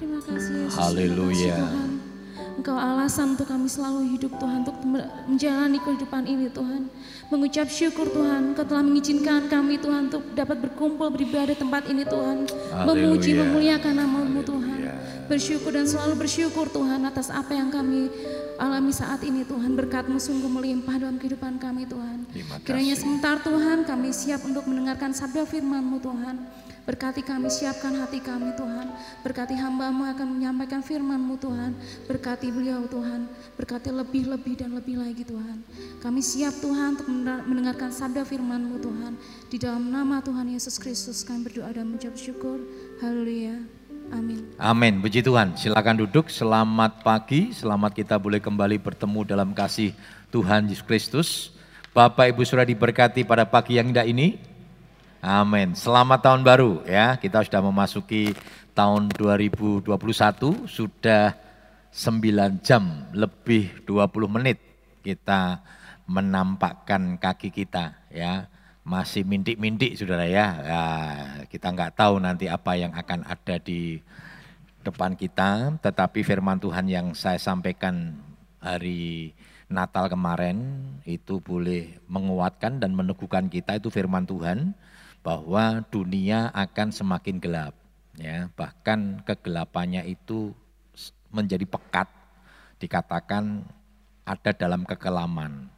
Terima kasih Yesus. Haleluya. Terima kasih, Tuhan. Engkau alasan untuk kami selalu hidup Tuhan, untuk menjalani kehidupan ini Tuhan. Mengucap syukur Tuhan, Engkau telah mengizinkan kami Tuhan untuk dapat berkumpul beribadah tempat ini Tuhan. Haleluya. Memuji memuliakan nama-Mu Tuhan. Bersyukur dan selalu bersyukur Tuhan atas apa yang kami alami saat ini Tuhan. Berkat-Mu sungguh melimpah dalam kehidupan kami Tuhan. Kiranya sebentar Tuhan kami siap untuk mendengarkan sabda firman-Mu Tuhan. Berkati kami, siapkan hati kami Tuhan. Berkati hamba-Mu akan menyampaikan firman-Mu Tuhan. Berkati beliau Tuhan. Berkati lebih-lebih dan lebih lagi Tuhan. Kami siap Tuhan untuk mendengarkan sabda firman-Mu Tuhan. Di dalam nama Tuhan Yesus Kristus kami berdoa dan mengucap syukur. Haleluya. Amin. Amin. Puji Tuhan. Silakan duduk. Selamat pagi. Selamat kita boleh kembali bertemu dalam kasih Tuhan Yesus Kristus. Bapak Ibu Saudara diberkati pada pagi yang indah ini. Amin. Selamat tahun baru ya. Kita sudah memasuki tahun 2021, sudah 9 jam lebih 20 menit kita menampakkan kaki kita ya. Masih mindik-mindik Saudara ya. Ya, kita nggak tahu nanti apa yang akan ada di depan kita, tetapi firman Tuhan yang saya sampaikan hari Natal kemarin itu boleh menguatkan dan meneguhkan kita. Itu firman Tuhan bahwa dunia akan semakin gelap ya, bahkan kegelapannya itu menjadi pekat, dikatakan ada dalam kekelaman.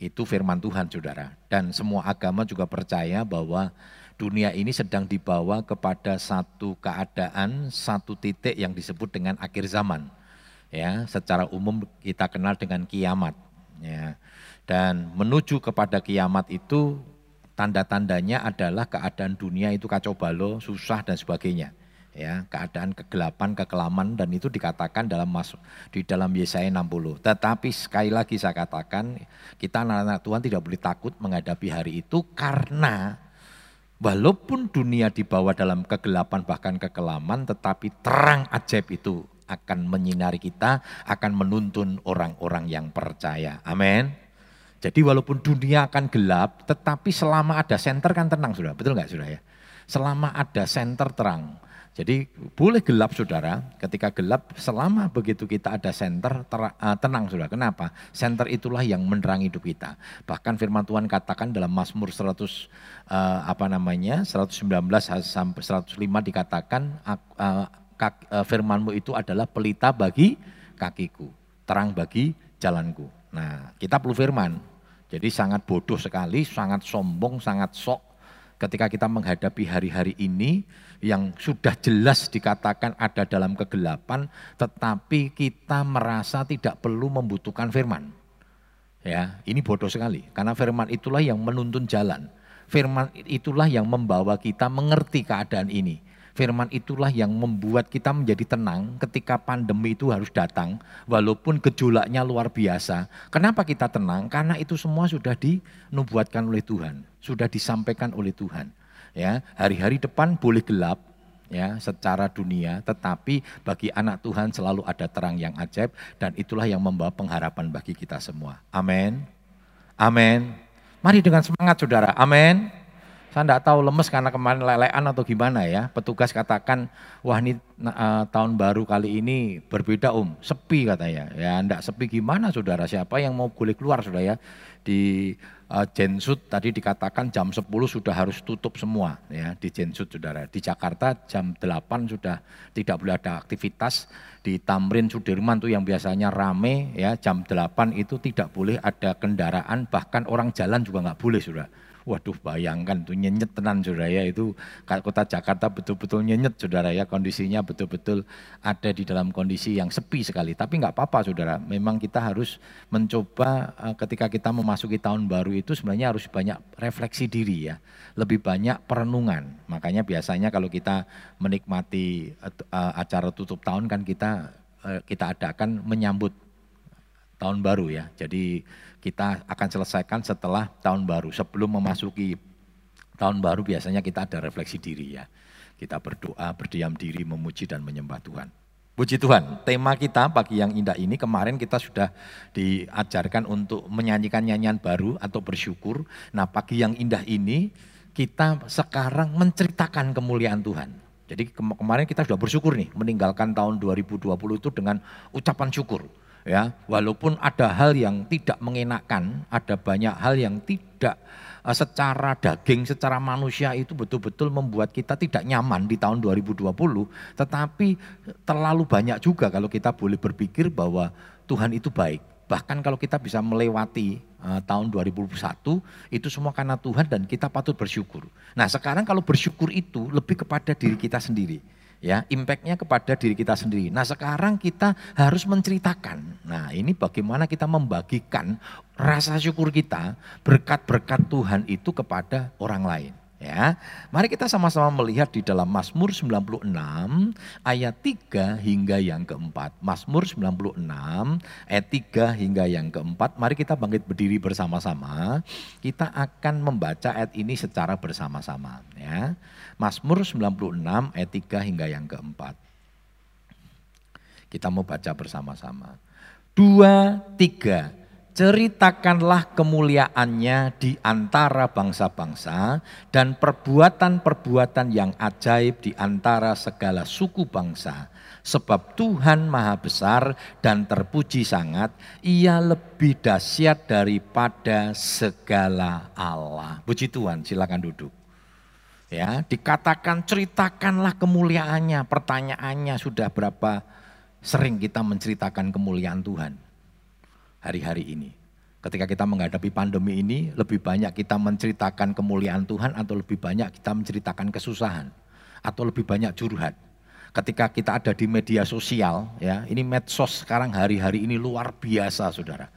Itu firman Tuhan Saudara, dan semua agama juga percaya bahwa dunia ini sedang dibawa kepada satu keadaan, satu titik yang disebut dengan akhir zaman ya, secara umum kita kenal dengan kiamat ya. Dan menuju kepada kiamat itu tanda-tandanya adalah keadaan dunia itu kacau balau, susah dan sebagainya. Ya, keadaan kegelapan, kekelaman, dan itu dikatakan dalam di dalam Yesaya 60. Tetapi sekali lagi saya katakan, kita anak-anak Tuhan tidak boleh takut menghadapi hari itu, karena walaupun dunia dibawa dalam kegelapan bahkan kekelaman, tetapi terang ajaib itu akan menyinari kita, akan menuntun orang-orang yang percaya. Amin. Jadi walaupun dunia akan gelap, tetapi selama ada senter kan tenang Saudara, betul nggak Saudara ya? Selama ada senter terang, jadi boleh gelap Saudara, ketika gelap selama begitu kita ada senter tenang Saudara. Kenapa? Senter itulah yang menerangi hidup kita. Bahkan firman Tuhan katakan dalam Mazmur 119 sampai 105 dikatakan firman-Mu itu adalah pelita bagi kakiku, terang bagi jalanku. Nah kita perlu firman. Jadi sangat bodoh sekali, sangat sombong, sangat sok ketika kita menghadapi hari-hari ini yang sudah jelas dikatakan ada dalam kegelapan, tetapi kita merasa tidak perlu membutuhkan firman. Ya, ini bodoh sekali, karena firman itulah yang menuntun jalan. Firman itulah yang membawa kita mengerti keadaan ini. Firman itulah yang membuat kita menjadi tenang ketika pandemi itu harus datang, walaupun gejolaknya luar biasa. Kenapa kita tenang? Karena itu semua sudah dinubuatkan oleh Tuhan, sudah disampaikan oleh Tuhan. Ya, hari-hari depan boleh gelap ya secara dunia, tetapi bagi anak Tuhan selalu ada terang yang ajaib, dan itulah yang membawa pengharapan bagi kita semua. Amin. Amin. Mari dengan semangat Saudara. Amin. Saya tidak tahu lemes karena kemarin lelean atau gimana ya. Petugas katakan, wah ini tahun baru kali ini berbeda sepi katanya. Ya tidak sepi gimana Saudara, siapa yang mau boleh keluar Saudara ya. Di Jensut tadi dikatakan jam 10 sudah harus tutup semua ya di Jensut Saudara. Di Jakarta jam 8 sudah tidak boleh ada aktivitas. Di Tamrin Sudirman tuh yang biasanya rame ya, jam 8 itu tidak boleh ada kendaraan, bahkan orang jalan juga nggak boleh Saudara. Waduh bayangkan tuh nyenyet tenan Saudara ya, itu kota Jakarta betul-betul nyenyet Saudara ya, kondisinya betul-betul ada di dalam kondisi yang sepi sekali. Tapi nggak apa-apa Saudara, memang kita harus mencoba ketika kita memasuki tahun baru itu sebenarnya harus banyak refleksi diri ya, lebih banyak perenungan. Makanya biasanya kalau kita menikmati acara tutup tahun kan kita adakan menyambut tahun baru ya, jadi kita akan selesaikan setelah tahun baru. Sebelum memasuki tahun baru biasanya kita ada refleksi diri ya. Kita berdoa, berdiam diri, memuji dan menyembah Tuhan. Puji Tuhan, tema kita pagi yang indah ini, kemarin kita sudah diajarkan untuk menyanyikan nyanyian baru atau bersyukur. Nah pagi yang indah ini kita sekarang menceritakan kemuliaan Tuhan. Jadi kemarin kita sudah bersyukur nih meninggalkan tahun 2020 itu dengan ucapan syukur. Ya, walaupun ada hal yang tidak mengenakan, ada banyak hal yang tidak secara daging, secara manusia itu betul-betul membuat kita tidak nyaman di tahun 2020. Tetapi terlalu banyak juga kalau kita boleh berpikir bahwa Tuhan itu baik. Bahkan kalau kita bisa melewati tahun 2021 itu semua karena Tuhan dan kita patut bersyukur. Nah sekarang kalau bersyukur itu lebih kepada diri kita sendiri. Ya, impactnya kepada diri kita sendiri. Nah sekarang kita harus menceritakan. Nah ini bagaimana kita membagikan rasa syukur kita, berkat-berkat Tuhan itu kepada orang lain. Ya, mari kita sama-sama melihat di dalam Mazmur 96 ayat 3 hingga yang keempat. Mazmur 96 ayat 3 hingga yang keempat. Mari kita bangkit berdiri bersama-sama. Kita akan membaca ayat ini secara bersama-sama. Ya, Mazmur 96 ayat 3 hingga yang keempat. Kita mau baca bersama-sama. 2, 3. Ceritakanlah kemuliaannya di antara bangsa-bangsa dan perbuatan-perbuatan yang ajaib di antara segala suku bangsa. Sebab Tuhan maha besar dan terpuji sangat, ia lebih dahsyat daripada segala Allah. Puji Tuhan, silakan duduk. Ya, dikatakan ceritakanlah kemuliaannya, pertanyaannya sudah berapa sering kita menceritakan kemuliaan Tuhan. Hari-hari ini, ketika kita menghadapi pandemi ini, lebih banyak kita menceritakan kemuliaan Tuhan atau lebih banyak kita menceritakan kesusahan atau lebih banyak curhat. Ketika kita ada di media sosial, ya, ini medsos sekarang hari-hari ini luar biasa, saudara.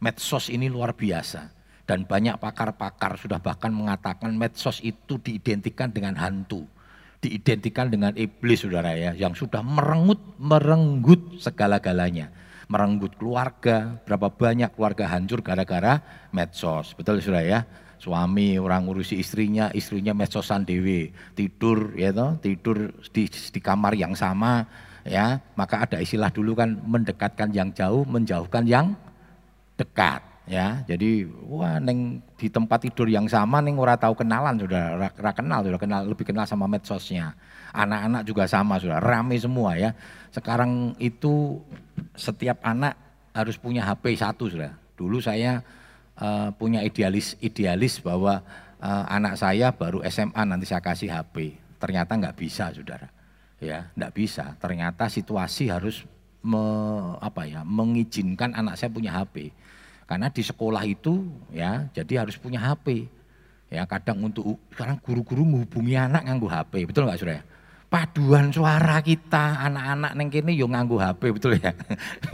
Medsos ini luar biasa dan banyak pakar-pakar sudah bahkan mengatakan medsos itu diidentikan dengan hantu, diidentikan dengan iblis, saudara ya, yang sudah merenggut segala-galanya. Merenggut keluarga, berapa banyak keluarga hancur gara-gara medsos, betul saudara ya. Suami orang ngurusi istrinya, istrinya medsosan dewe, tidur ya toh, tidur di kamar yang sama ya. Maka ada istilah dulu kan mendekatkan yang jauh, menjauhkan yang dekat ya. Jadi wah neng di tempat tidur yang sama neng ora tahu kenalan saudara, ora kenal, lebih kenal sama medsosnya. Anak-anak juga sama saudara, rame semua ya. Sekarang itu setiap anak harus punya HP satu, saudara. Dulu saya punya idealis bahwa anak saya baru SMA nanti saya kasih HP. Ternyata nggak bisa, saudara. Ya, nggak bisa. Ternyata situasi harus mengizinkan anak saya punya HP. Karena di sekolah itu, ya, jadi harus punya HP. Ya, kadang untuk sekarang guru-guru menghubungi anak nganggo HP, betul nggak, saudara? Paduan suara kita anak-anak neng kene yo nganggo HP betul ya.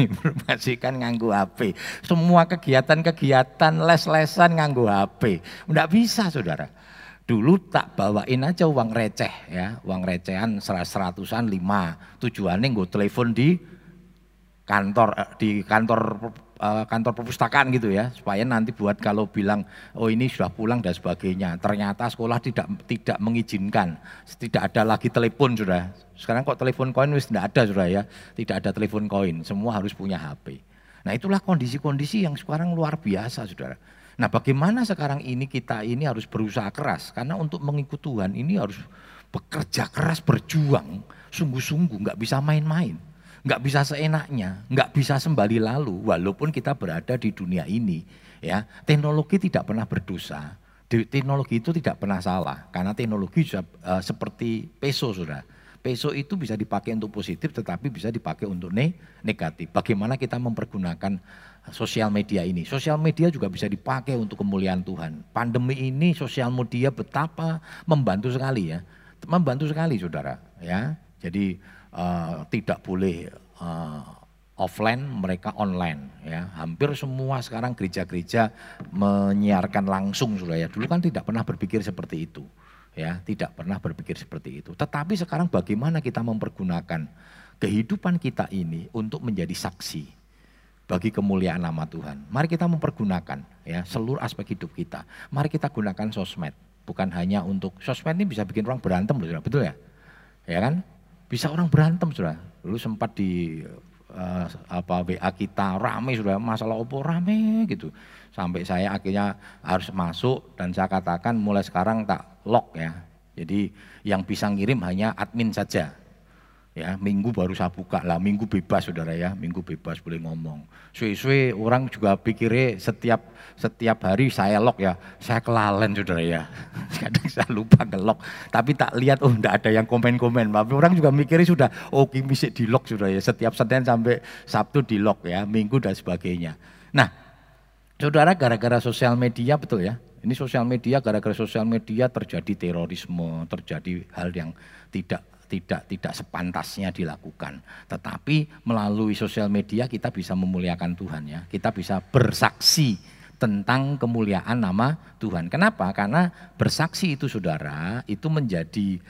Informasikan nganggo HP. Semua kegiatan-kegiatan les-lesan nganggo HP. Ndak bisa saudara. Dulu tak bawain aja uang receh ya, uang recehan 100-an 5. Tujuannya nggo telepon di kantor perpustakaan gitu ya, supaya nanti buat kalau bilang oh ini sudah pulang dan sebagainya. Ternyata sekolah tidak mengizinkan, tidak ada lagi telepon sudah. Sekarang kok telepon koin wis tidak ada sudah ya, tidak ada telepon koin, semua harus punya HP. Nah itulah kondisi-kondisi yang sekarang luar biasa saudara. Nah bagaimana sekarang ini kita ini harus berusaha keras, karena untuk mengikut Tuhan ini harus bekerja keras, berjuang, sungguh-sungguh, nggak bisa main-main. Nggak bisa seenaknya, nggak bisa sembari lalu walaupun kita berada di dunia ini. Ya, teknologi tidak pernah berdosa, teknologi itu tidak pernah salah karena teknologi juga, seperti peso saudara. Peso itu bisa dipakai untuk positif tetapi bisa dipakai untuk negatif. Bagaimana kita mempergunakan sosial media ini. Sosial media juga bisa dipakai untuk kemuliaan Tuhan. Pandemi ini sosial media betapa membantu sekali ya. Membantu sekali saudara ya. Jadi tidak boleh offline, mereka online ya. Hampir semua sekarang gereja-gereja menyiarkan langsung sudah ya. Dulu kan tidak pernah berpikir seperti itu ya, tidak pernah berpikir seperti itu. Tetapi sekarang bagaimana kita mempergunakan kehidupan kita ini untuk menjadi saksi bagi kemuliaan nama Tuhan. Mari kita mempergunakan ya seluruh aspek hidup kita. Mari kita gunakan sosmed, bukan hanya untuk sosmed ini bisa bikin orang berantem loh, betul ya? Ya kan? Bisa orang berantem sudah. Dulu sempat di WA kita rame sudah, masalah opo rame gitu. Sampai saya akhirnya harus masuk dan saya katakan mulai sekarang tak lock ya. Jadi yang bisa ngirim hanya admin saja. Ya, minggu baru saya buka lah, minggu bebas saudara ya, minggu bebas boleh ngomong. Suwe-suwe orang juga pikirnya setiap hari saya log ya, saya kelalen saudara ya. Kadang saya lupa ngelog, tapi tak lihat oh enggak ada yang komen-komen. Tapi orang juga mikirnya sudah, oh kimisik di log saudara ya, setiap Senin sampai Sabtu di log ya, Minggu dan sebagainya. Nah, saudara gara-gara sosial media betul ya. Ini sosial media, gara-gara sosial media terjadi terorisme, terjadi hal yang tidak sepantasnya dilakukan. Tetapi melalui sosial media kita bisa memuliakan Tuhan ya. Kita bisa bersaksi tentang kemuliaan nama Tuhan. Kenapa? Karena bersaksi itu saudara, itu menjadi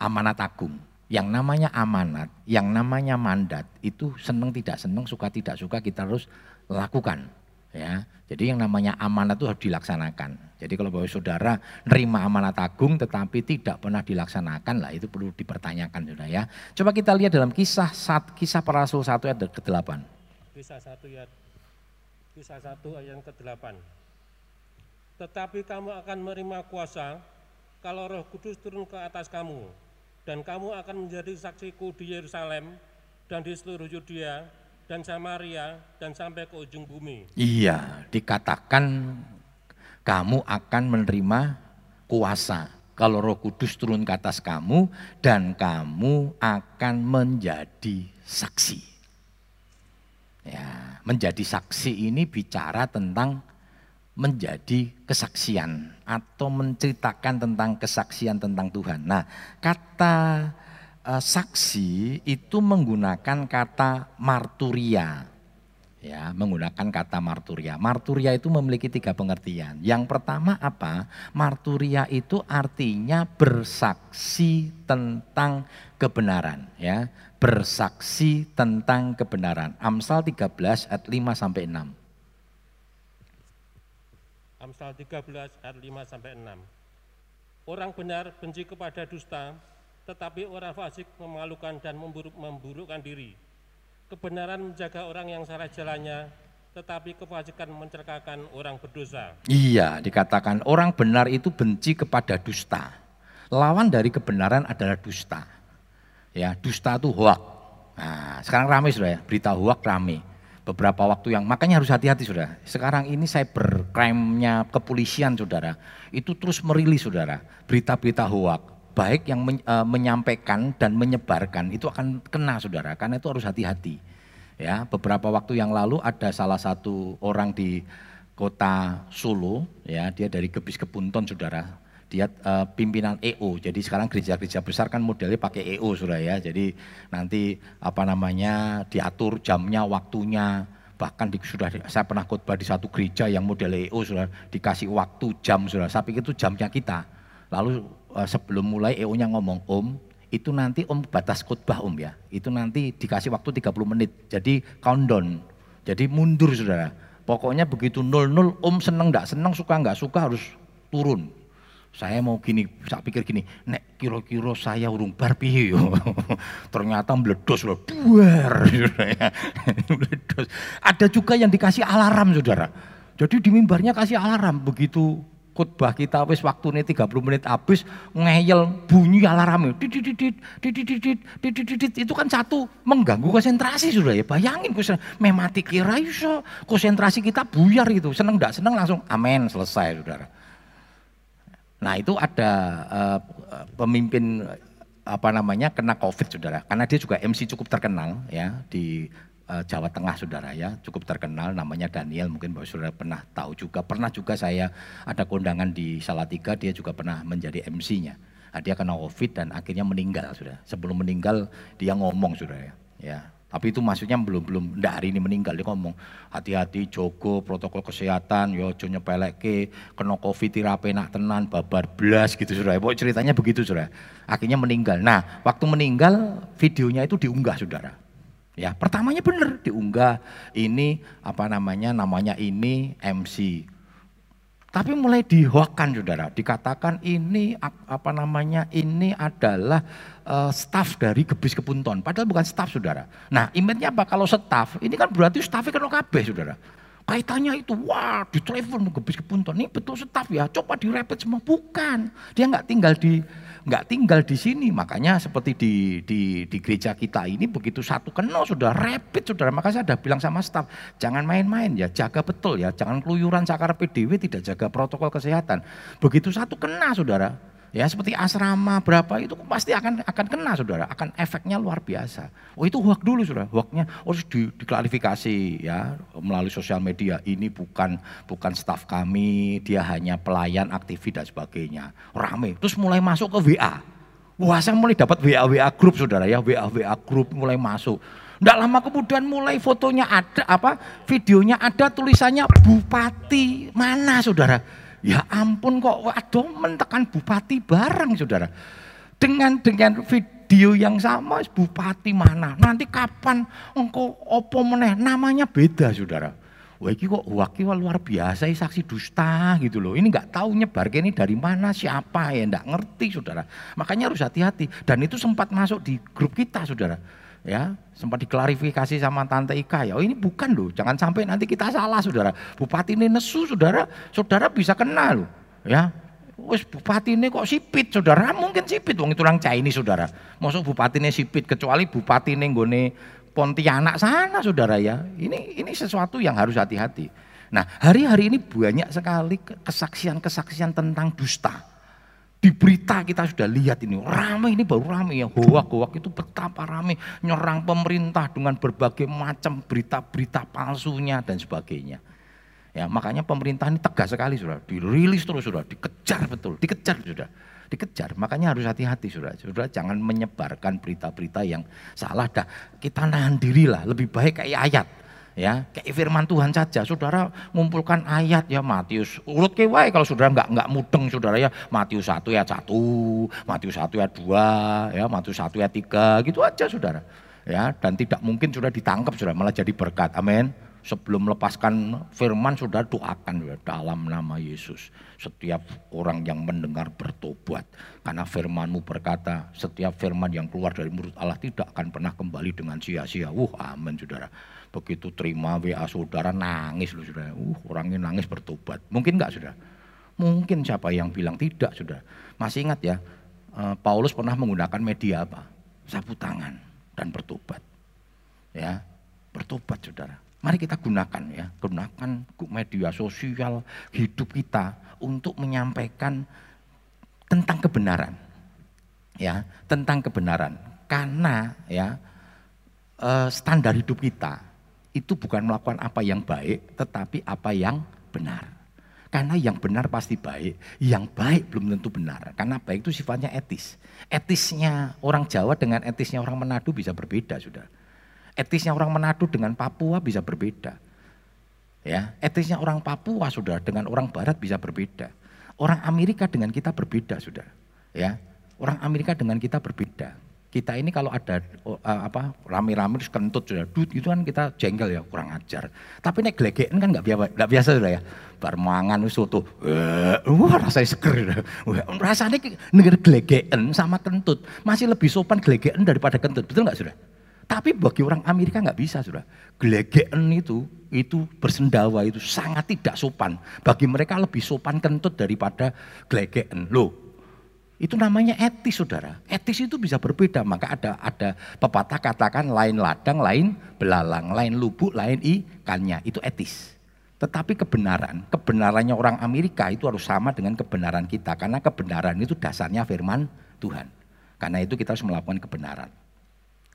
amanat agung. Yang namanya amanat, yang namanya mandat, itu senang tidak senang, suka tidak suka kita harus lakukan. Ya, jadi yang namanya amanat itu harus dilaksanakan. Jadi kalau bahwa saudara nerima amanat agung tetapi tidak pernah dilaksanakan, lah itu perlu dipertanyakan sudah ya. Coba kita lihat dalam kisah para rasul 1 ayat ke-8. Kisah 1 ayat ke-8. Tetapi kamu akan menerima kuasa kalau Roh Kudus turun ke atas kamu, dan kamu akan menjadi saksiku di Yerusalem dan di seluruh Yudea dan Samaria dan sampai ke ujung bumi. Iya, dikatakan kamu akan menerima kuasa kalau Roh Kudus turun ke atas kamu, dan kamu akan menjadi saksi. Ya, menjadi saksi ini bicara tentang menjadi kesaksian atau menceritakan tentang kesaksian tentang Tuhan. Nah, kata saksi itu menggunakan kata marturia, ya, menggunakan kata marturia. Marturia itu memiliki tiga pengertian. Yang pertama apa? Marturia itu artinya bersaksi tentang kebenaran, ya, bersaksi tentang kebenaran. Amsal 13 ayat 5 sampai 6. Amsal 13 ayat 5 sampai 6. Orang benar benci kepada dusta, tetapi orang fasik memalukan dan memburukkan diri. Kebenaran menjaga orang yang salah jalannya, tetapi kefasikan mencerkakan orang berdosa. Iya, dikatakan orang benar itu benci kepada dusta. Lawan dari kebenaran adalah dusta. Ya, dusta itu hoak. Nah, sekarang ramai sudah ya, berita hoak ramai. Beberapa waktu yang, makanya harus hati-hati saudara. Sekarang ini cybercrime-nya kepolisian saudara, itu terus merilis saudara, berita-berita hoak. Baik yang menyampaikan dan menyebarkan itu akan kena saudara, karena itu harus hati-hati. Ya, beberapa waktu yang lalu ada salah satu orang di kota Solo, ya, dia dari Gebis Kepunton saudara, dia pimpinan EO. Jadi sekarang gereja-gereja besar kan modelnya pakai EO saudara ya. Jadi nanti apa namanya diatur jamnya, waktunya. Bahkan saya pernah khotbah di satu gereja yang model EO saudara, dikasih waktu jam saudara. Saya pikir itu jamnya kita. Lalu sebelum mulai EO-nya ngomong, "Om, itu nanti Om batas khotbah Om ya. Itu nanti dikasih waktu 30 menit." Jadi countdown. Jadi mundur saudara. Pokoknya begitu 00 Om seneng enggak seneng, suka enggak suka harus turun. Saya mau gini, saya pikir gini, nek kira-kira saya urung bar piye yo. Ternyata meledos loh. Buar saudara. Meledos. Ada juga yang dikasih alarm saudara. Jadi di mimbarnya kasih alarm, begitu khotbah kita wis waktune 30 menit habis, ngeyel bunyi alarmnya itu kan satu mengganggu konsentrasi sudah ya. Bayangin memati kira iso konsentrasi kita buyar gitu, seneng enggak seneng langsung amin selesai saudara. Nah itu ada pemimpin apa namanya kena COVID saudara, karena dia juga MC cukup terkenal ya di Jawa Tengah saudara ya, cukup terkenal, namanya Daniel, mungkin bahwa saudara pernah tahu juga. Pernah juga saya ada kondangan di Salatiga, dia juga pernah menjadi MC-nya. Nah, dia kena COVID dan akhirnya meninggal saudara. Sebelum meninggal dia ngomong saudara ya. Tapi itu maksudnya belum ndak hari ini meninggal, dia ngomong hati-hati jogo protokol kesehatan, yo aja nyepeleke, kena COVID ora penak tenan babar blas gitu saudara. Pokok ceritanya begitu saudara. Akhirnya meninggal. Nah, waktu meninggal videonya itu diunggah saudara. Ya, pertamanya benar diunggah, ini apa namanya ini MC. Tapi mulai dihoakan saudara, dikatakan ini apa namanya ini adalah staf dari Gebis Kepunton, padahal bukan staf saudara. Nah, image-nya apa kalau staf? Ini kan berarti stafnya kena kabeh saudara. Kaitannya itu, wah di telepon Gebis Kepunton, ini betul staf ya, coba direpet semua. Bukan, dia nggak tinggal di nggak tinggal di sini. Makanya seperti di gereja kita ini begitu satu kena sudah rapid saudara. Maka saya sudah bilang sama staf, jangan main-main ya, jaga betul ya, jangan keluyuran sakar PDW tidak jaga protokol kesehatan. Begitu satu kena saudara, ya seperti asrama berapa itu pasti akan kena saudara, akan efeknya luar biasa. Oh itu hoak dulu saudara, hoaknya harus diklarifikasi ya melalui sosial media. Ini bukan staf kami, dia hanya pelayan aktif dan sebagainya. Rame, terus mulai masuk ke WA. Wah saya mulai dapat WA grup saudara ya, WA grup mulai masuk. Nggak lama kemudian mulai fotonya ada, videonya ada, tulisannya bupati mana saudara. Ya ampun kok, waduh mentekan bupati bareng saudara. Dengan video yang sama bupati mana, nanti kapan engkau opo meneh namanya beda saudara. Wah ini kok wakil luar biasa, saksi dusta gitu loh. Ini nggak tahu nyebarnya ini dari mana, siapa ya, nggak ngerti saudara. Makanya harus hati-hati, dan itu sempat masuk di grup kita saudara. Ya, sempat diklarifikasi sama Tante Ika ya, oh ini bukan loh, jangan sampai nanti kita salah saudara. Bupati ini nesu saudara, saudara bisa kena loh ya. Wes bupati ini kok sipit saudara, mungkin sipit wong itu orang Chinese saudara. Maksud bupati ini sipit, kecuali bupati ini nggone Pontianak sana saudara ya. Ini sesuatu yang harus hati-hati. Nah hari-hari ini banyak sekali kesaksian-kesaksian tentang dusta. Di berita kita sudah lihat ini, ramai ini baru ramai ya, hoak-hoak itu betapa ramai, nyerang pemerintah dengan berbagai macam berita-berita palsunya dan sebagainya. Ya makanya pemerintah ini tegas sekali sudah, dirilis terus sudah, dikejar betul, dikejar sudah, dikejar. Makanya harus hati-hati sudah, jangan menyebarkan berita-berita yang salah. Dah kita nahan dirilah, lebih baik kayak ayat. Ya, kayak firman Tuhan saja, saudara ngumpulkan ayat ya Matius, urut kewai kalau saudara nggak mudeng saudara ya, Matius 1 ayat 1, Matius 1 ayat 2, ya Matius 1 ayat 3, gitu aja saudara. Ya, dan tidak mungkin sudah ditangkap saudara, malah jadi berkat, amin. Sebelum melepaskan firman saudara doakan ya, dalam nama Yesus setiap orang yang mendengar bertobat, karena firmanmu berkata setiap firman yang keluar dari mulut Allah tidak akan pernah kembali dengan sia-sia. Amin saudara. Begitu terima WA saudara nangis loh saudara, orangnya nangis bertobat. Mungkin enggak saudara? Mungkin, siapa yang bilang tidak saudara? Masih ingat ya, Paulus pernah menggunakan media apa? Sapu tangan dan bertobat ya, bertobat saudara. Mari kita gunakan ya, gunakan media sosial hidup kita untuk menyampaikan tentang kebenaran, ya tentang kebenaran. Karena ya standar hidup kita itu bukan melakukan apa yang baik, tetapi apa yang benar. Karena yang benar pasti baik belum tentu benar. Karena baik itu sifatnya etis. Etisnya orang Jawa dengan etisnya orang Manado bisa berbeda saudara. Etisnya orang Manado dengan Papua bisa berbeda. Ya, etisnya orang Papua saudara dengan orang Barat bisa berbeda. Orang Amerika dengan kita berbeda saudara. Ya, orang Amerika dengan kita berbeda. Kita ini kalau ada rame-rame terus kentut saudara, dut gitu kan kita jengkel ya, kurang ajar. Tapi nek glegeken kan nggak biasa saudara ya. Bar mangan wis soto, rasanya seger. Rasanya negeri glegeken sama kentut masih lebih sopan glegeken daripada kentut, betul nggak saudara? Tapi bagi orang Amerika nggak bisa saudara. Glegeken itu bersendawa itu sangat tidak sopan. Bagi mereka lebih sopan kentut daripada glegeken. Loh, itu namanya etis saudara. Etis itu bisa berbeda. Maka ada pepatah katakan lain ladang, lain belalang, lain lubuk, lain ikannya. Itu etis. Tetapi kebenarannya orang Amerika itu harus sama dengan kebenaran kita. Karena kebenaran itu dasarnya firman Tuhan. Karena itu kita harus melakukan kebenaran.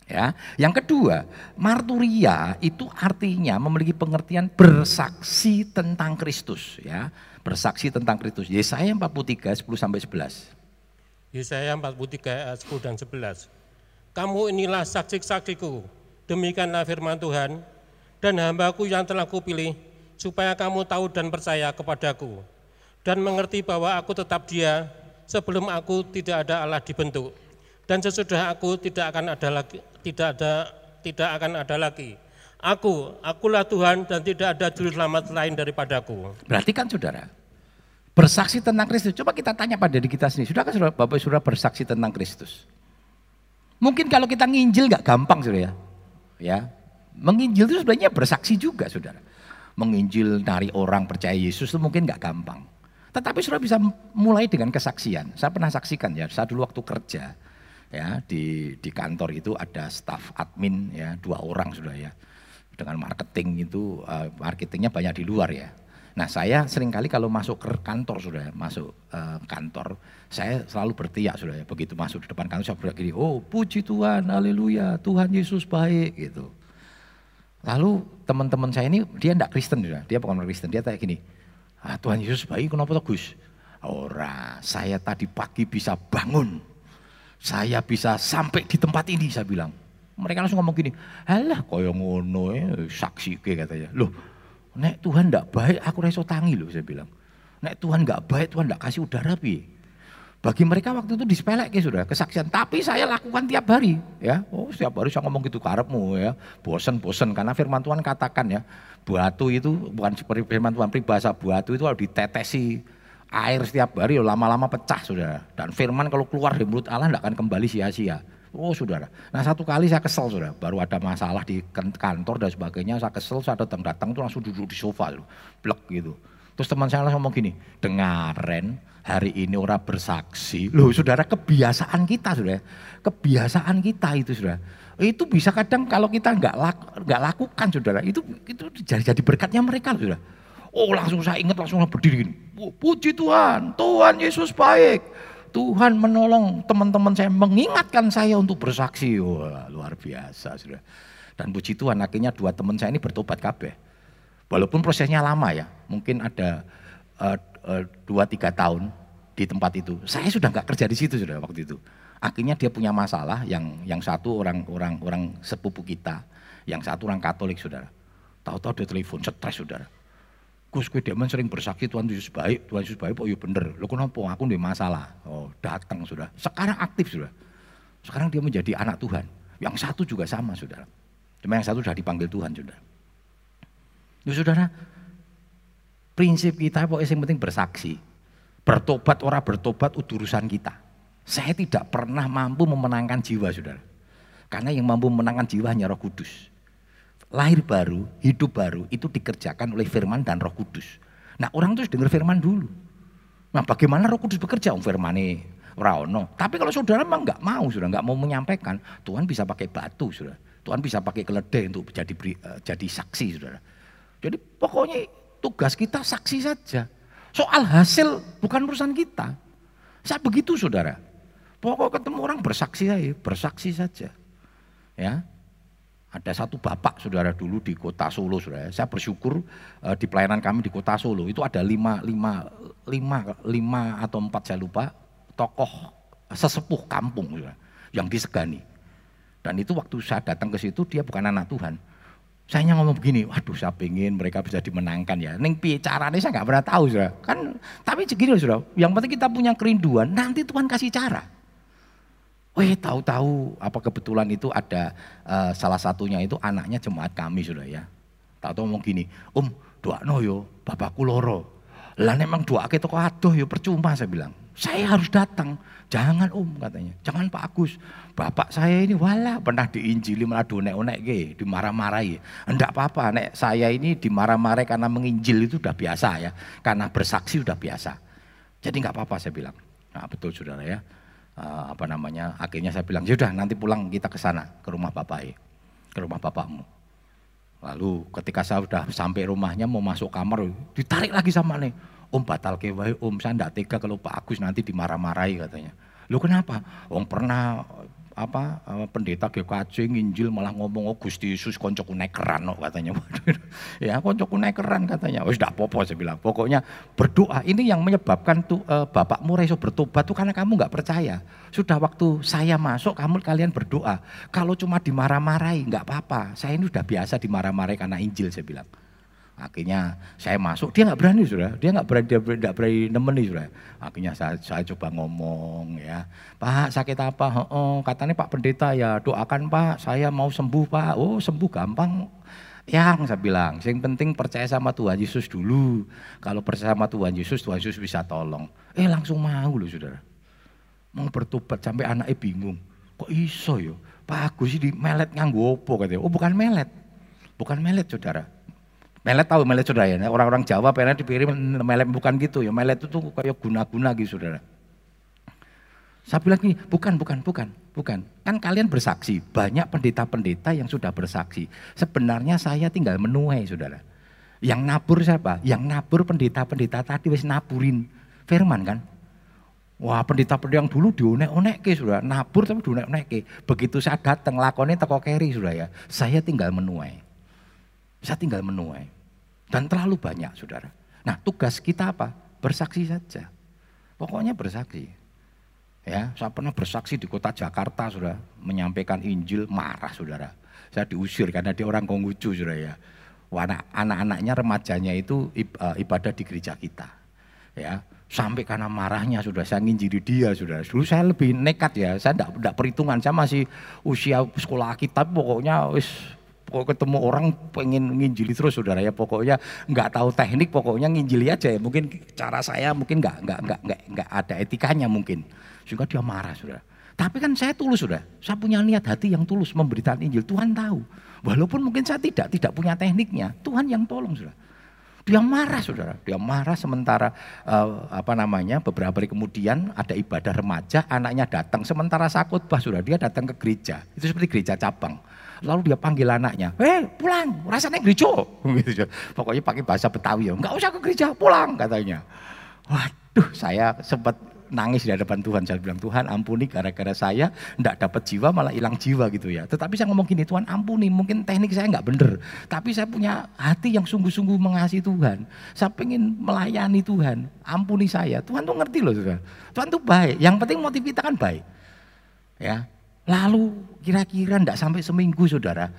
Ya, yang kedua, marturia itu artinya memiliki pengertian bersaksi tentang Kristus ya, bersaksi tentang Kristus. Yesaya 43 10 sampai 11. Yesaya 43 10 dan 11. Kamu inilah saksi-saksiku, demikianlah firman Tuhan, dan hambaku yang telah kupilih, supaya kamu tahu dan percaya kepadaku, dan mengerti bahwa aku tetap Dia, sebelum aku tidak ada Allah dibentuk, dan sesudah aku tidak akan ada lagi. Akulah Tuhan dan tidak ada juru selamat lain daripadaku. Berarti kan saudara bersaksi tentang Kristus. Coba kita tanya pada diri kita sendiri. Sudahkah saudara, Bapak Saudara bersaksi tentang Kristus? Mungkin kalau kita nginjil nggak gampang saudara ya. Ya, menginjil itu sebenarnya bersaksi juga saudara. Menginjil dari orang percaya Yesus itu mungkin nggak gampang. Tetapi saudara bisa mulai dengan kesaksian. Saya pernah saksikan ya, saya dulu waktu kerja ya di kantor itu ada staf admin ya, 2 orang sudah ya. Dengan marketing itu, marketingnya banyak di luar ya. Nah saya seringkali kalau masuk ke kantor sudah, masuk kantor, saya selalu berteriak sudah ya, begitu masuk di depan kantor saya berteriak gini, oh puji Tuhan, haleluya, Tuhan Yesus baik gitu. Lalu teman-teman saya ini dia enggak Kristen sudah, dia bukan Kristen, dia kayak gini, ah, Tuhan Yesus baik kenapa toh Gus? Ora, saya tadi pagi bisa bangun, saya bisa sampai di tempat ini saya bilang. Mereka langsung ngomong gini, alah koyo ngono saksi ke katanya, loh nek Tuhan ndak baik aku reso tangi loh saya bilang, nek Tuhan nggak baik Tuhan ndak kasih udara pi. Bagi mereka waktu itu disepelekin sudah kesaksian, tapi saya lakukan tiap hari ya, oh setiap hari saya ngomong gitu karepmu ya, bosen karena firman Tuhan katakan ya, batu itu bukan seperti firman Tuhan peribahasa, batu itu kalau ditetesi air setiap hari lama-lama pecah sudah, dan firman kalau keluar dari mulut Allah ndak akan kembali sia-sia. Oh saudara, nah satu kali saya kesel saudara, baru ada masalah di kantor dan sebagainya, saya kesel, saya datang-datang tuh langsung duduk di sofa, blek gitu. Terus teman saya langsung ngomong gini, dengaren hari ini orang bersaksi. Loh saudara, kebiasaan kita saudara, kebiasaan kita itu saudara, itu bisa kadang kalau kita nggak lakukan saudara, itu jadi berkatnya mereka saudara. Oh langsung saya ingat, langsung saya berdiri gini, oh, puji Tuhan, Tuhan Yesus baik. Tuhan menolong teman-teman saya, mengingatkan saya untuk bersaksi. Wah, luar biasa sudah. Dan puji Tuhan akhirnya 2 teman saya ini bertobat kabeh. Walaupun prosesnya lama ya, mungkin ada 2-3 tahun di tempat itu. Saya sudah nggak kerja di situ sudah waktu itu. Akhirnya dia punya masalah, yang satu orang sepupu kita, yang satu orang Katolik saudara. Tahu-tahu dia telepon, stres saudara. Gus kowe demen sering bersaksi Tuhan Yesus baik, oh iya bener. Lho kenapa? Aku ndek masalah. Oh, datang sudah. Sekarang aktif sudah. Sekarang dia menjadi anak Tuhan. Yang satu juga sama saudara. Cuma yang satu sudah dipanggil Tuhan saudara. Loh saudara, prinsip kita pokoknya yang penting bersaksi. Bertobat ora bertobat urusan kita. Saya tidak pernah mampu memenangkan jiwa saudara. Karena yang mampu memenangkan jiwa hanya Roh Kudus. Lahir baru, hidup baru itu dikerjakan oleh firman dan Roh Kudus. Nah orang terus dengar firman dulu. Nah bagaimana Roh Kudus bekerja? Firmane ora ono. Tapi kalau saudara memang nggak mau, sudah nggak mau menyampaikan, Tuhan bisa pakai batu, sudah. Tuhan bisa pakai keledai untuk jadi saksi, saudara. Jadi pokoknya tugas kita saksi saja. Soal hasil bukan urusan kita. Saya begitu, saudara. Pokoknya ketemu orang bersaksi saja, ya. Ada satu bapak saudara dulu di kota Solo saudara. Saya bersyukur di pelayanan kami di kota Solo itu ada lima atau 4 saya lupa tokoh sesepuh kampung saudara, yang disegani. Dan itu waktu saya datang ke situ dia bukan anak Tuhan. Saya hanya ngomong begini, waduh saya pengen mereka bisa dimenangkan ya. Ning piye carane saya nggak pernah tahu saudara. Kan tapi segini saudara. Yang penting kita punya kerinduan. Nanti Tuhan kasih cara. Tahu-tahu apa kebetulan itu ada salah satunya itu anaknya jemaat kami sudah ya. Tahu-tahu ngomong gini, doakno yo, bapakku loro. Lah memang doake toko adoh yo percuma saya bilang. Saya harus datang. Jangan katanya. Jangan Pak Agus. Bapak saya ini wala pernah diinjili malah donek-onekke, dimarah-marahi. Enggak apa-apa, nek saya ini dimarah-marahi karena menginjil itu sudah biasa ya. Karena bersaksi sudah biasa. Jadi enggak apa-apa saya bilang. Nah, betul saudara ya. Akhirnya saya bilang, yaudah nanti pulang kita ke sana, ke rumah bapakmu. Lalu ketika saya sudah sampai rumahnya mau masuk kamar, ditarik lagi sama nih, batal kewae saya ndak tega kalau Pak Agus nanti dimarah-marahi katanya. Lu kenapa? Pernah pendeta GKJ nginjil malah ngomong, oh Gusti Yesus koncoku naik keran no, katanya. Ya koncoku naik keran katanya, wis ndak apa-apa saya bilang. Pokoknya berdoa, ini yang menyebabkan tuh bapakmu reso bertobat tuh karena kamu nggak percaya. Sudah waktu saya masuk kalian berdoa, kalau cuma dimarah-marahi nggak apa-apa, saya ini sudah biasa dimarah-marahi karena Injil saya bilang. Akhirnya saya masuk, dia nggak berani sudah, dia nggak berani nemeni sudah. Akhirnya saya coba ngomong ya, Pak sakit apa? Katanya Pak pendeta ya, doakan Pak, saya mau sembuh Pak. Oh sembuh gampang, yang saya bilang, yang penting percaya sama Tuhan Yesus dulu. Kalau percaya sama Tuhan Yesus bisa tolong. Langsung mau loh saudara, mau bertobat sampai anaknya bingung, kok iso yo? Pak Agus di melet nganggo opo katanya. Oh bukan melet saudara. Melet tahu melet saudara ya, orang-orang Jawa pengen dipikir melet bukan gitu ya, melet itu tuh kayak guna-guna gitu saudara. Saya bilang gini, bukan. Kan kalian bersaksi, banyak pendeta-pendeta yang sudah bersaksi. Sebenarnya saya tinggal menuai saudara. Yang nabur siapa? Yang nabur pendeta-pendeta tadi wis naburin firman kan. Wah pendeta-pendeta yang dulu dionek-onek ke saudara, nabur tapi dionek-onek ke. Begitu saya datang lakonnya teko keri saudara ya, saya tinggal menuai. Dan terlalu banyak saudara. Nah tugas kita apa? Bersaksi saja. Pokoknya bersaksi. Ya, saya pernah bersaksi di kota Jakarta saudara. Menyampaikan Injil marah saudara. Saya diusir karena dia orang Konghucu saudara ya. Anak-anaknya remajanya itu ibadah di gereja kita. Ya, sampai karena marahnya sudah saya nginjili dia saudara. Dulu saya lebih nekat ya. Saya tidak perhitungan. Saya masih usia sekolah kitab pokoknya wis. Pokoknya ketemu orang pengen nginjili terus saudara ya, pokoknya nggak tahu teknik, pokoknya nginjili aja ya, mungkin cara saya mungkin nggak ada etikanya mungkin, sehingga dia marah saudara. Tapi kan saya tulus saudara, saya punya niat hati yang tulus memberitakan Injil, Tuhan tahu, walaupun mungkin saya tidak punya tekniknya, Tuhan yang tolong saudara. Dia marah saudara, dia marah sementara beberapa hari kemudian ada ibadah remaja, anaknya datang sementara saya khotbah saudara, dia datang ke gereja, itu seperti gereja cabang. Lalu dia panggil anaknya, pulang, rasanya gereja. Gitu. Pokoknya pakai bahasa Betawi ya, nggak usah ke gereja, pulang katanya. Waduh, saya sempat nangis di hadapan Tuhan. Saya bilang, Tuhan ampuni gara-gara saya nggak dapat jiwa malah hilang jiwa gitu ya. Tetapi saya ngomong gini, Tuhan ampuni, mungkin teknik saya nggak bener. Tapi saya punya hati yang sungguh-sungguh mengasihi Tuhan. Saya pengen melayani Tuhan, ampuni saya. Tuhan tuh ngerti loh, Tuhan. Tuhan tuh baik, yang penting motif kita kan baik. Ya. Lalu kira-kira tidak sampai seminggu saudara,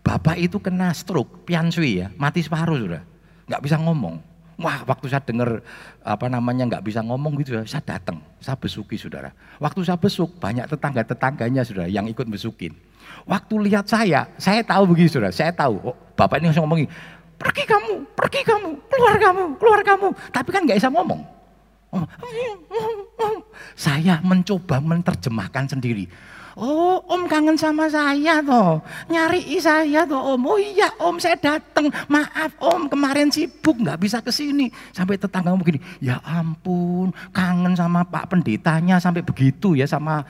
bapak itu kena stroke, piansui ya, mati separuh saudara, nggak bisa ngomong. Wah waktu saya dengar nggak bisa ngomong gitu, saya datang, saya besuki saudara. Waktu saya besuk banyak tetangganya saudara yang ikut besukin. Waktu lihat saya tahu begini saudara, saya tahu bapak ini langsung ngomongin, pergi kamu, keluar kamu, tapi kan nggak bisa ngomong. Saya mencoba menerjemahkan sendiri. Oh, om kangen sama saya toh, nyariin saya toh om. Oh iya om, saya datang. Maaf om, kemarin sibuk nggak bisa kesini. Sampai tetangga begini, ya ampun, kangen sama pak pendetanya sampai begitu ya sama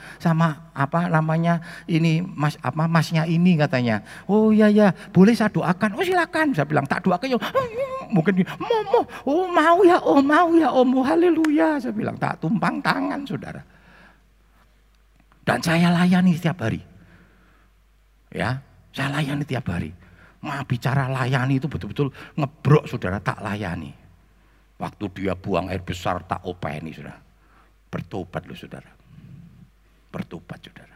masnya ini katanya. Oh iya, boleh saya doakan? Oh silakan. Saya bilang tak doakan ya. Mungkin mau ya om, haleluya. Saya bilang tak tumpang tangan saudara. Dan saya layani setiap hari. Ya, saya layani tiap hari. Nah, bicara layani itu betul-betul ngebrok saudara, tak layani. Waktu dia buang air besar tak openi saudara. Bertobat loh saudara. Bertobat saudara.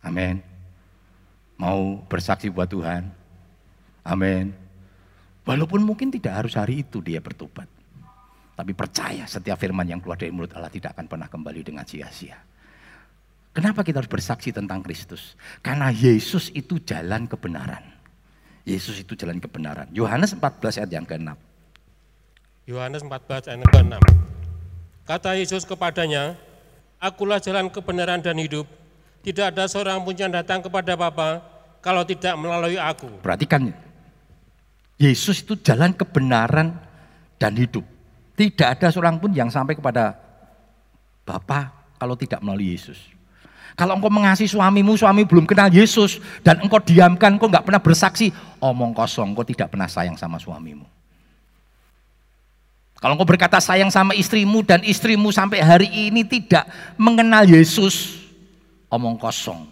Amin. Mau bersaksi buat Tuhan. Amin. Walaupun mungkin tidak harus hari itu dia bertobat. Tapi percaya setiap firman yang keluar dari mulut Allah tidak akan pernah kembali dengan sia-sia. Kenapa kita harus bersaksi tentang Kristus? Karena Yesus itu jalan kebenaran. Yohanes 14 ayat yang ke-6. Yohanes 14 ayat ke-6. Kata Yesus kepadanya, Akulah jalan kebenaran dan hidup. Tidak ada seorang pun yang datang kepada Bapa kalau tidak melalui aku. Perhatikan, Yesus itu jalan kebenaran dan hidup. Tidak ada seorang pun yang sampai kepada Bapa kalau tidak melalui Yesus. Kalau engkau mengasihi suamimu, suami belum kenal Yesus, dan engkau diamkan, engkau nggak pernah bersaksi, omong kosong, engkau tidak pernah sayang sama suamimu. Kalau engkau berkata sayang sama istrimu, dan istrimu sampai hari ini tidak mengenal Yesus, omong kosong,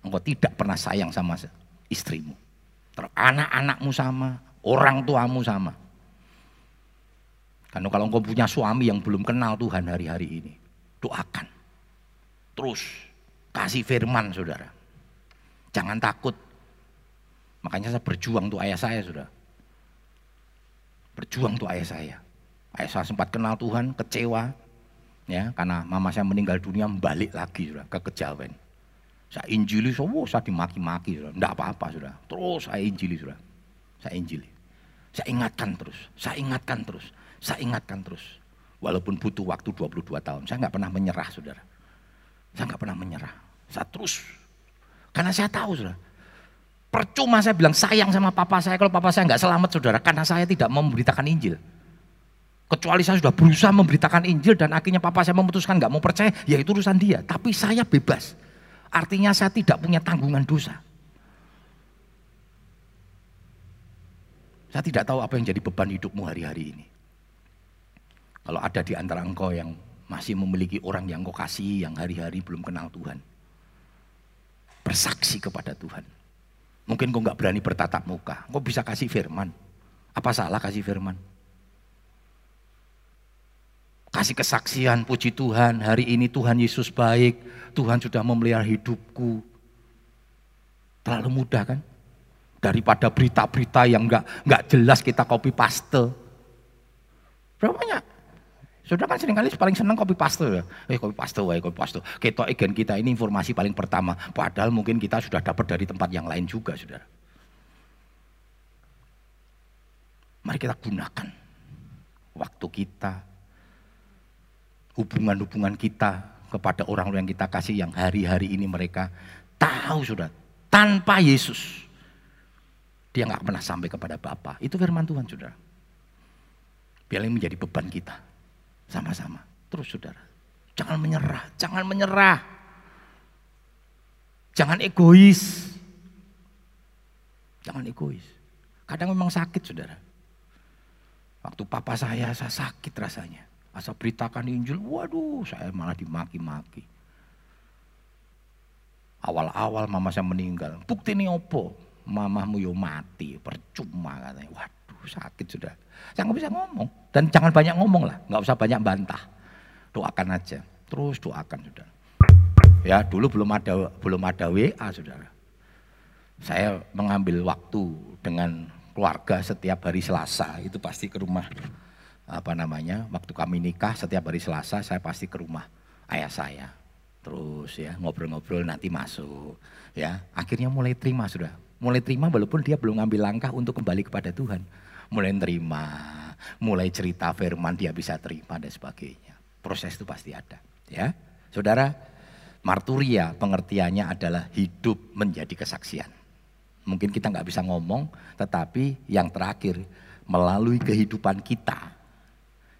engkau tidak pernah sayang sama istrimu. Anak-anakmu sama, orang tuamu sama. Karena kalau engkau punya suami yang belum kenal Tuhan hari-hari ini, doakan. Terus kasih firman saudara. Jangan takut. Makanya saya berjuang untuk ayah saya saudara. Berjuang untuk ayah saya. Ayah saya sempat kenal Tuhan, kecewa. Ya, karena mama saya meninggal dunia, balik lagi saudara, ke Kejawen. Saya injili, saya dimaki-maki, enggak apa-apa saudara. Terus saya injili saudara. Saya ingatkan terus. Walaupun butuh waktu 22 tahun, saya nggak pernah menyerah saudara. Saya nggak pernah menyerah. Saya terus, karena saya tahu saudara. Percuma saya bilang sayang sama papa saya kalau papa saya nggak selamat, saudara, karena saya tidak memberitakan Injil. Kecuali saya sudah berusaha memberitakan Injil dan akhirnya papa saya memutuskan nggak mau percaya, ya itu urusan dia. Tapi saya bebas, artinya saya tidak punya tanggungan dosa. Saya tidak tahu apa yang jadi beban hidupmu hari-hari ini. Kalau ada di antara engkau yang masih memiliki orang yang engkau kasihi yang hari-hari belum kenal Tuhan, bersaksi kepada Tuhan. Mungkin kau nggak berani bertatap muka, kau bisa kasih firman. Apa salah kasih firman? Kasih kesaksian, puji Tuhan, hari ini Tuhan Yesus baik, Tuhan sudah memelihara hidupku. Terlalu mudah kan? Daripada berita-berita yang nggak jelas kita copy paste. Berapa banyak? Sudah kan seringkali paling senang copy paste ya. Copy paste. Ketok agen kita ini informasi paling pertama. Padahal mungkin kita sudah dapat dari tempat yang lain juga, saudara. Mari kita gunakan waktu kita, hubungan-hubungan kita kepada orang yang kita kasih yang hari-hari ini mereka tahu, saudara. Tanpa Yesus, dia nggak pernah sampai kepada Bapa. Itu firman Tuhan, saudara. Biarlah menjadi beban kita. Sama-sama, terus saudara, jangan menyerah, jangan egois. Kadang memang sakit, saudara. Waktu papa saya sakit rasanya. Asal beritakan Injil, waduh, saya malah dimaki-maki. Awal-awal mama saya meninggal, bukti ini opo, mamamu yo mati, percuma katanya, waduh. Sakit sudah, saya nggak bisa ngomong. Dan jangan banyak ngomong lah, nggak usah banyak bantah, doakan aja, terus doakan, saudara. Ya dulu belum ada WA, saudara. Saya mengambil waktu dengan keluarga setiap hari Selasa, itu pasti ke rumah waktu kami nikah setiap hari Selasa saya pasti ke rumah ayah saya, terus ya ngobrol-ngobrol nanti masuk, ya akhirnya mulai terima, saudara. Mulai terima walaupun dia belum ngambil langkah untuk kembali kepada Tuhan. Mulai terima, mulai cerita firman, dia bisa terima dan sebagainya. Proses itu pasti ada, ya. Saudara, marturia pengertiannya adalah hidup menjadi kesaksian. Mungkin kita nggak bisa ngomong, tetapi yang terakhir, melalui kehidupan kita,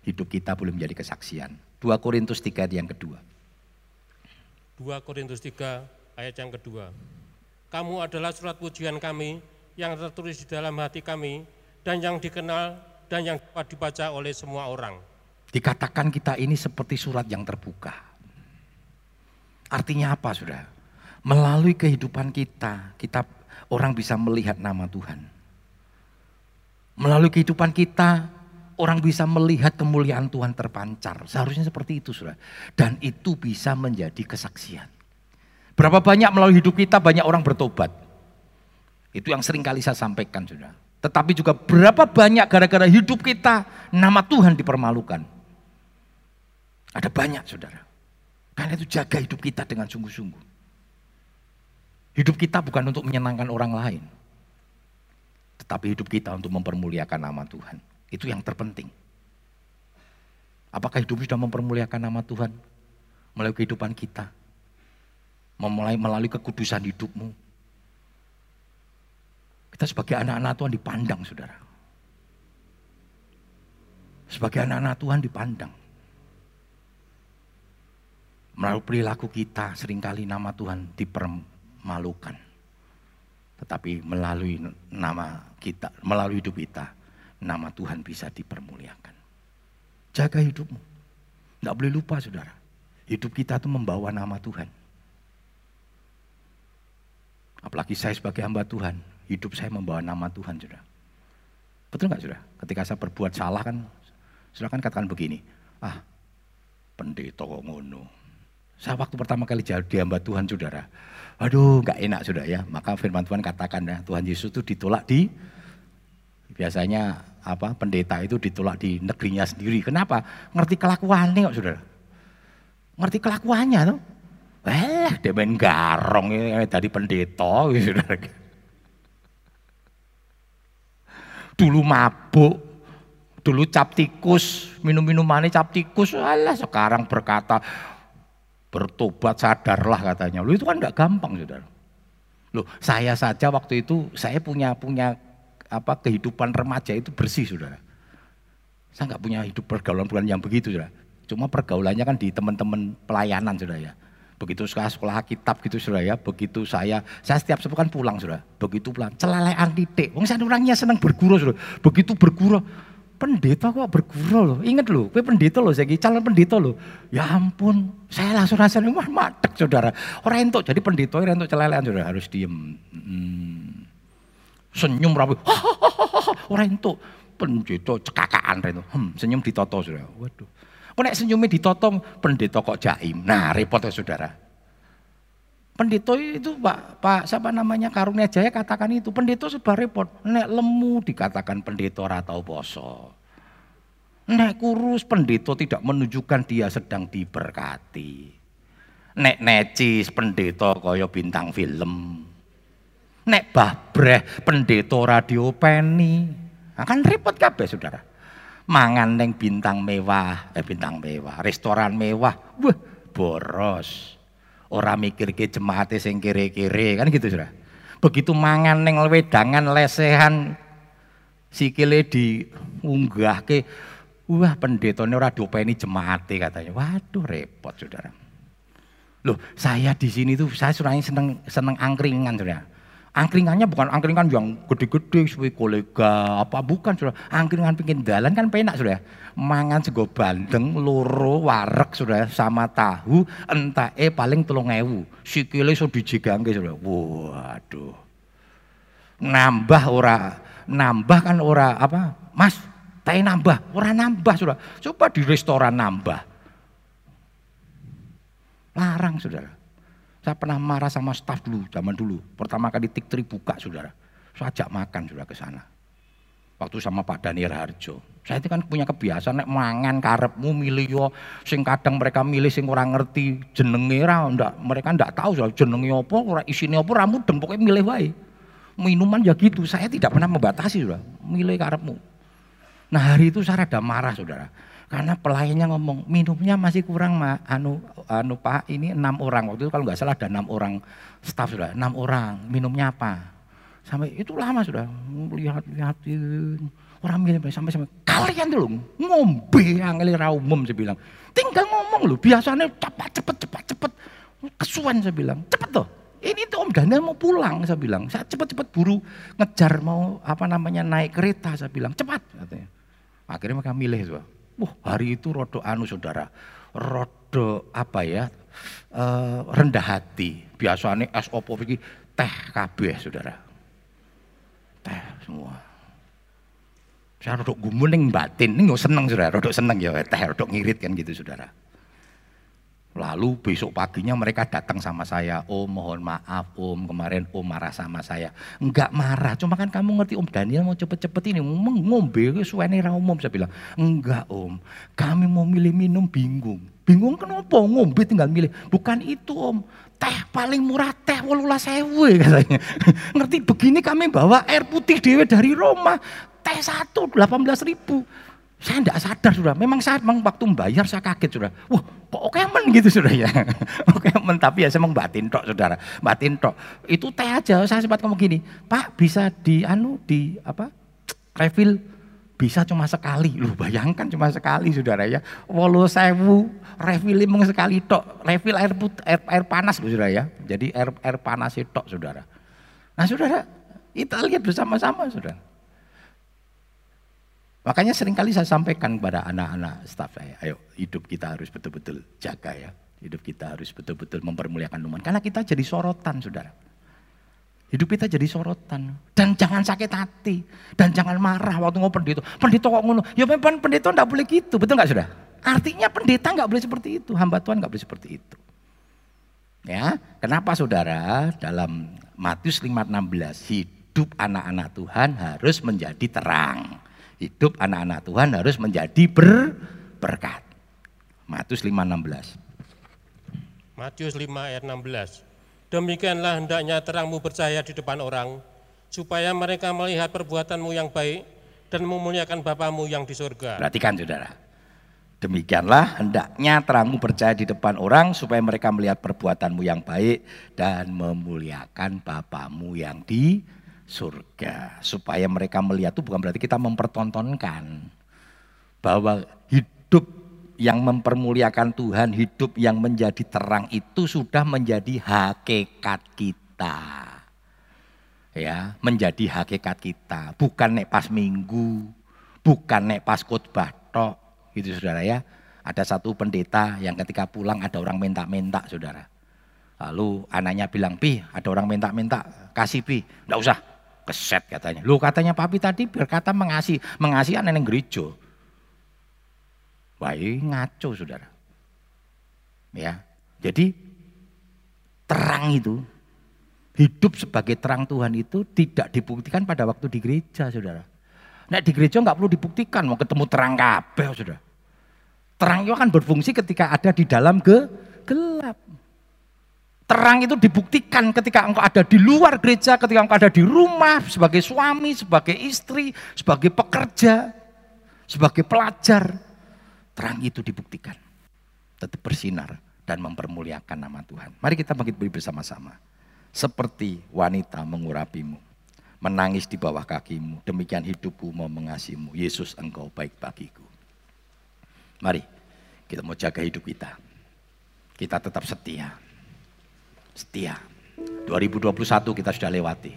hidup kita boleh menjadi kesaksian. 2 Korintus 3 ayat yang kedua. 2 Korintus 3 ayat yang kedua. Kamu adalah surat pujian kami yang tertulis di dalam hati kami, dan yang dikenal dan yang dapat dibaca oleh semua orang. Dikatakan kita ini seperti surat yang terbuka. Artinya apa, saudara? Melalui kehidupan kita orang bisa melihat nama Tuhan. Melalui kehidupan kita, orang bisa melihat kemuliaan Tuhan terpancar. Seharusnya seperti itu, saudara. Dan itu bisa menjadi kesaksian. Berapa banyak melalui hidup kita banyak orang bertobat. Itu yang sering kali saya sampaikan, saudara. Tetapi juga berapa banyak gara-gara hidup kita nama Tuhan dipermalukan. Ada banyak, saudara. Karena itu jaga hidup kita dengan sungguh-sungguh. Hidup kita bukan untuk menyenangkan orang lain, tetapi hidup kita untuk mempermuliakan nama Tuhan. Itu yang terpenting. Apakah hidup sudah mempermuliakan nama Tuhan melalui kehidupan kita? Memulai melalui kekudusan hidupmu. Kita sebagai anak-anak Tuhan dipandang, saudara. Sebagai anak-anak Tuhan dipandang. Melalui perilaku kita seringkali nama Tuhan dipermalukan. Tetapi melalui nama kita, melalui hidup kita, nama Tuhan bisa dipermuliakan. Jaga hidupmu. Enggak boleh lupa, saudara. Hidup kita itu membawa nama Tuhan. Apalagi saya sebagai hamba Tuhan, hidup saya membawa nama Tuhan, saudara. Betul nggak, saudara? Ketika saya berbuat salah kan, saudara kan katakan begini, pendeta kok ngono. Saya waktu pertama kali jadi hamba Tuhan, saudara, aduh nggak enak, saudara ya. Maka firman Tuhan katakan ya, Tuhan Yesus itu ditolak di, biasanya pendeta itu ditolak di negerinya sendiri. Kenapa? Ngerti kelakuannya kok, saudara. Ngerti kelakuannya tuh. Dia main garong ini dari pendeta, saudara. Dulu mabuk, dulu cap tikus, minum-minumannya cap tikus. Alah, sekarang berkata bertobat sadarlah katanya. Lu itu kan enggak gampang, saudara. Loh, saya saja waktu itu saya punya apa kehidupan remaja itu bersih, saudara. Saya nggak punya hidup pergaulan yang begitu, saudara. Cuma pergaulannya kan di teman-teman pelayanan, saudara ya. Begitu sekolah kitab gitu, saudara ya. Begitu saya setiap sepekan pulang, saudara. Begitu pulang, celalean titik. Wong saya orangnya senang bergurau, saudara. Begitu bergurau, pendeta kok bergurau loh. Ingat loh, gue pendeta loh, saya calon pendeta loh. Ya ampun, saya langsung rasanya wah madek, saudara. Orang entuk jadi pendeta, orang entuk celalean, saudara harus diem. Senyum rapi, orang entuk pendeta cekakaan itu, senyum ditoto, saudara. Waduh, nek senyumnya ditoto, pendeta kok jaim. Nah, repot ya saudara. Pendeta itu pak siapa namanya Karunia Jaya katakan itu, pendeta sebar repot. Nek lemu dikatakan pendeta ratau poso. Nek kurus pendeta tidak menunjukkan dia sedang diberkati. Nek necis pendeta kaya bintang film. Nek babreh pendeta radio peni. Akan repot kabeh saudara, mangan neng bintang mewah, restoran mewah, wah boros, orang mikir ke jemaate sing kere-kere kan gitu saudara. Begitu mangan neng wedangan lesehan, sikile diunggah ke, wah pendetone ora diopeni jemaate katanya, waduh repot saudara. Loh saya di sini tuh saya sebenarnya seneng angkringan saudara. Angkringannya bukan angkringan yang gede-gede seperti kolega apa bukan sudah. Angkringan pingin dalan kan penak sudah. Mangan sego bandeng loro wareg sudah sama tahu entake paling 3.000. Sikile iso dijegangke sudah. Waduh. Nambah kan ora apa? Mas, teh nambah, ora nambah sudah. Coba di restoran nambah. Larang saudara. Saya pernah marah sama staf dulu, zaman dulu. Pertama kali Tik-Tri buka, saudara. Saya ajak makan, saudara, ke sana. Waktu sama Pak Daniel Harjo. Saya itu kan punya kebiasaan, nek mangan karepmu milih yo, sing kadang mereka milih sing orang ngerti jenenge ra, mereka ndak tahu saudara jenenge apa, ora isine apa, ra mudeng pokoke milih wae. Minuman ya gitu, saya tidak pernah membatasi, saudara. Milih karepmu. Nah, hari itu saya rada marah, saudara. Karena pelayannya ngomong minumnya masih kurang Pak ini 6 orang waktu itu kalau nggak salah ada 6 orang staff sudah 6 orang minumnya apa sampai itu lama sudah lihatin orang minum sampai kalian dulu ngombe angeli raumum saya bilang tinggal ngomong loh biasanya cepat kesuan saya bilang cepet tuh ini tuh Om Daniel mau pulang saya bilang saya cepet buru ngejar mau apa namanya naik kereta saya bilang cepat katanya akhirnya mereka milih sudah. Hari itu rodo saudara, rodo apa ya, rendah hati. Biasanya es opo iki teh kabeh saudara, teh semua. Saya rodo gumuning batin, ini nggak seneng saudara, rodo seneng ya teh, rodo ngirit kan gitu saudara. Lalu besok paginya mereka datang sama saya, Om mohon maaf Om, kemarin Om marah sama saya. Enggak marah, cuma kan kamu ngerti Om Daniel mau cepet-cepet ini, ngombe suwene ra umum. Saya bilang, enggak Om, kami mau milih minum bingung. Bingung kenapa ngombe tinggal milih, bukan itu Om, teh paling murah teh 18.000 katanya. Ngerti begini kami bawa air putih dewe dari Roma, teh 1 18.000. Saya tidak sadar sudah. Memang saat waktu membayar saya kaget sudah. Wah, kok okemen gitu sudah ya. Okemen tapi ya saya batin tok saudara. Batin tok. Itu teh aja. Saya sempat ngomong gini, Pak bisa di apa? Refill bisa cuma sekali. Lu bayangkan cuma sekali saudara ya. 18.000 refill mung sekali tok. Refill air panas loh saudara ya. Jadi air panas tok saudara. Nah saudara, kita lihat bersama-sama saudara. Makanya seringkali saya sampaikan kepada anak-anak staf saya, ayo hidup kita harus betul-betul jaga ya. Hidup kita harus betul-betul mempermuliakan Tuhan. Karena kita jadi sorotan saudara. Hidup kita jadi sorotan. Dan jangan sakit hati. Dan jangan marah waktu ngomong pendeta. Pendeta kok ngono? Ya memang pendeta enggak boleh gitu, betul enggak saudara? Artinya pendeta enggak boleh seperti itu, hamba Tuhan enggak boleh seperti itu. Ya, kenapa saudara dalam Matius 5:16 hidup anak-anak Tuhan harus menjadi terang. Hidup anak-anak Tuhan harus menjadi berkat. Matius 5:16. Matius 5:16. Demikianlah hendaknya terangmu bercahaya di depan orang, supaya mereka melihat perbuatanmu yang baik dan memuliakan Bapamu yang di surga. Perhatikan saudara. Demikianlah hendaknya terangmu bercahaya di depan orang supaya mereka melihat perbuatanmu yang baik dan memuliakan Bapamu yang di surga. Supaya mereka melihat itu bukan berarti kita mempertontonkan, bahwa hidup yang mempermuliakan Tuhan, hidup yang menjadi terang itu sudah menjadi hakikat kita. Ya, menjadi hakikat kita, bukan nek pas minggu, bukan nek pas khotbah tok. Gitu saudara ya, ada satu pendeta yang ketika pulang ada orang minta-minta saudara. Lalu anaknya bilang, Pi ada orang minta-minta, kasih Pi. Nggak usah, keset katanya. Loh katanya papi tadi berkata mengasihi anak gereja. Wah ini ngaco saudara. Ya, jadi terang itu, hidup sebagai terang Tuhan itu tidak dibuktikan pada waktu di gereja saudara. Nah di gereja nggak perlu dibuktikan, mau ketemu terang kabeh sudah. Terang itu akan berfungsi ketika ada di dalam gelap. Terang itu dibuktikan ketika engkau ada di luar gereja, ketika engkau ada di rumah, sebagai suami, sebagai istri, sebagai pekerja, sebagai pelajar. Terang itu dibuktikan, tetap bersinar dan mempermuliakan nama Tuhan. Mari kita bangkit berdiri bersama-sama. Seperti wanita mengurapimu, menangis di bawah kakimu, demikian hidupku mau mengasihimu, Yesus engkau baik bagiku. Mari, kita mau jaga hidup kita. Kita tetap setia. Setia. 2021 kita sudah lewati.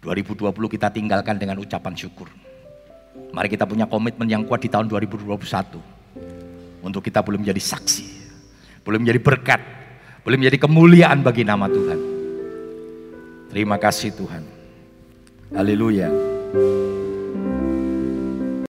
2020 kita tinggalkan dengan ucapan syukur. Mari kita punya komitmen yang kuat di tahun 2021. Untuk kita boleh menjadi saksi, boleh menjadi berkat, boleh menjadi kemuliaan bagi nama Tuhan. Terima kasih Tuhan. Haleluya.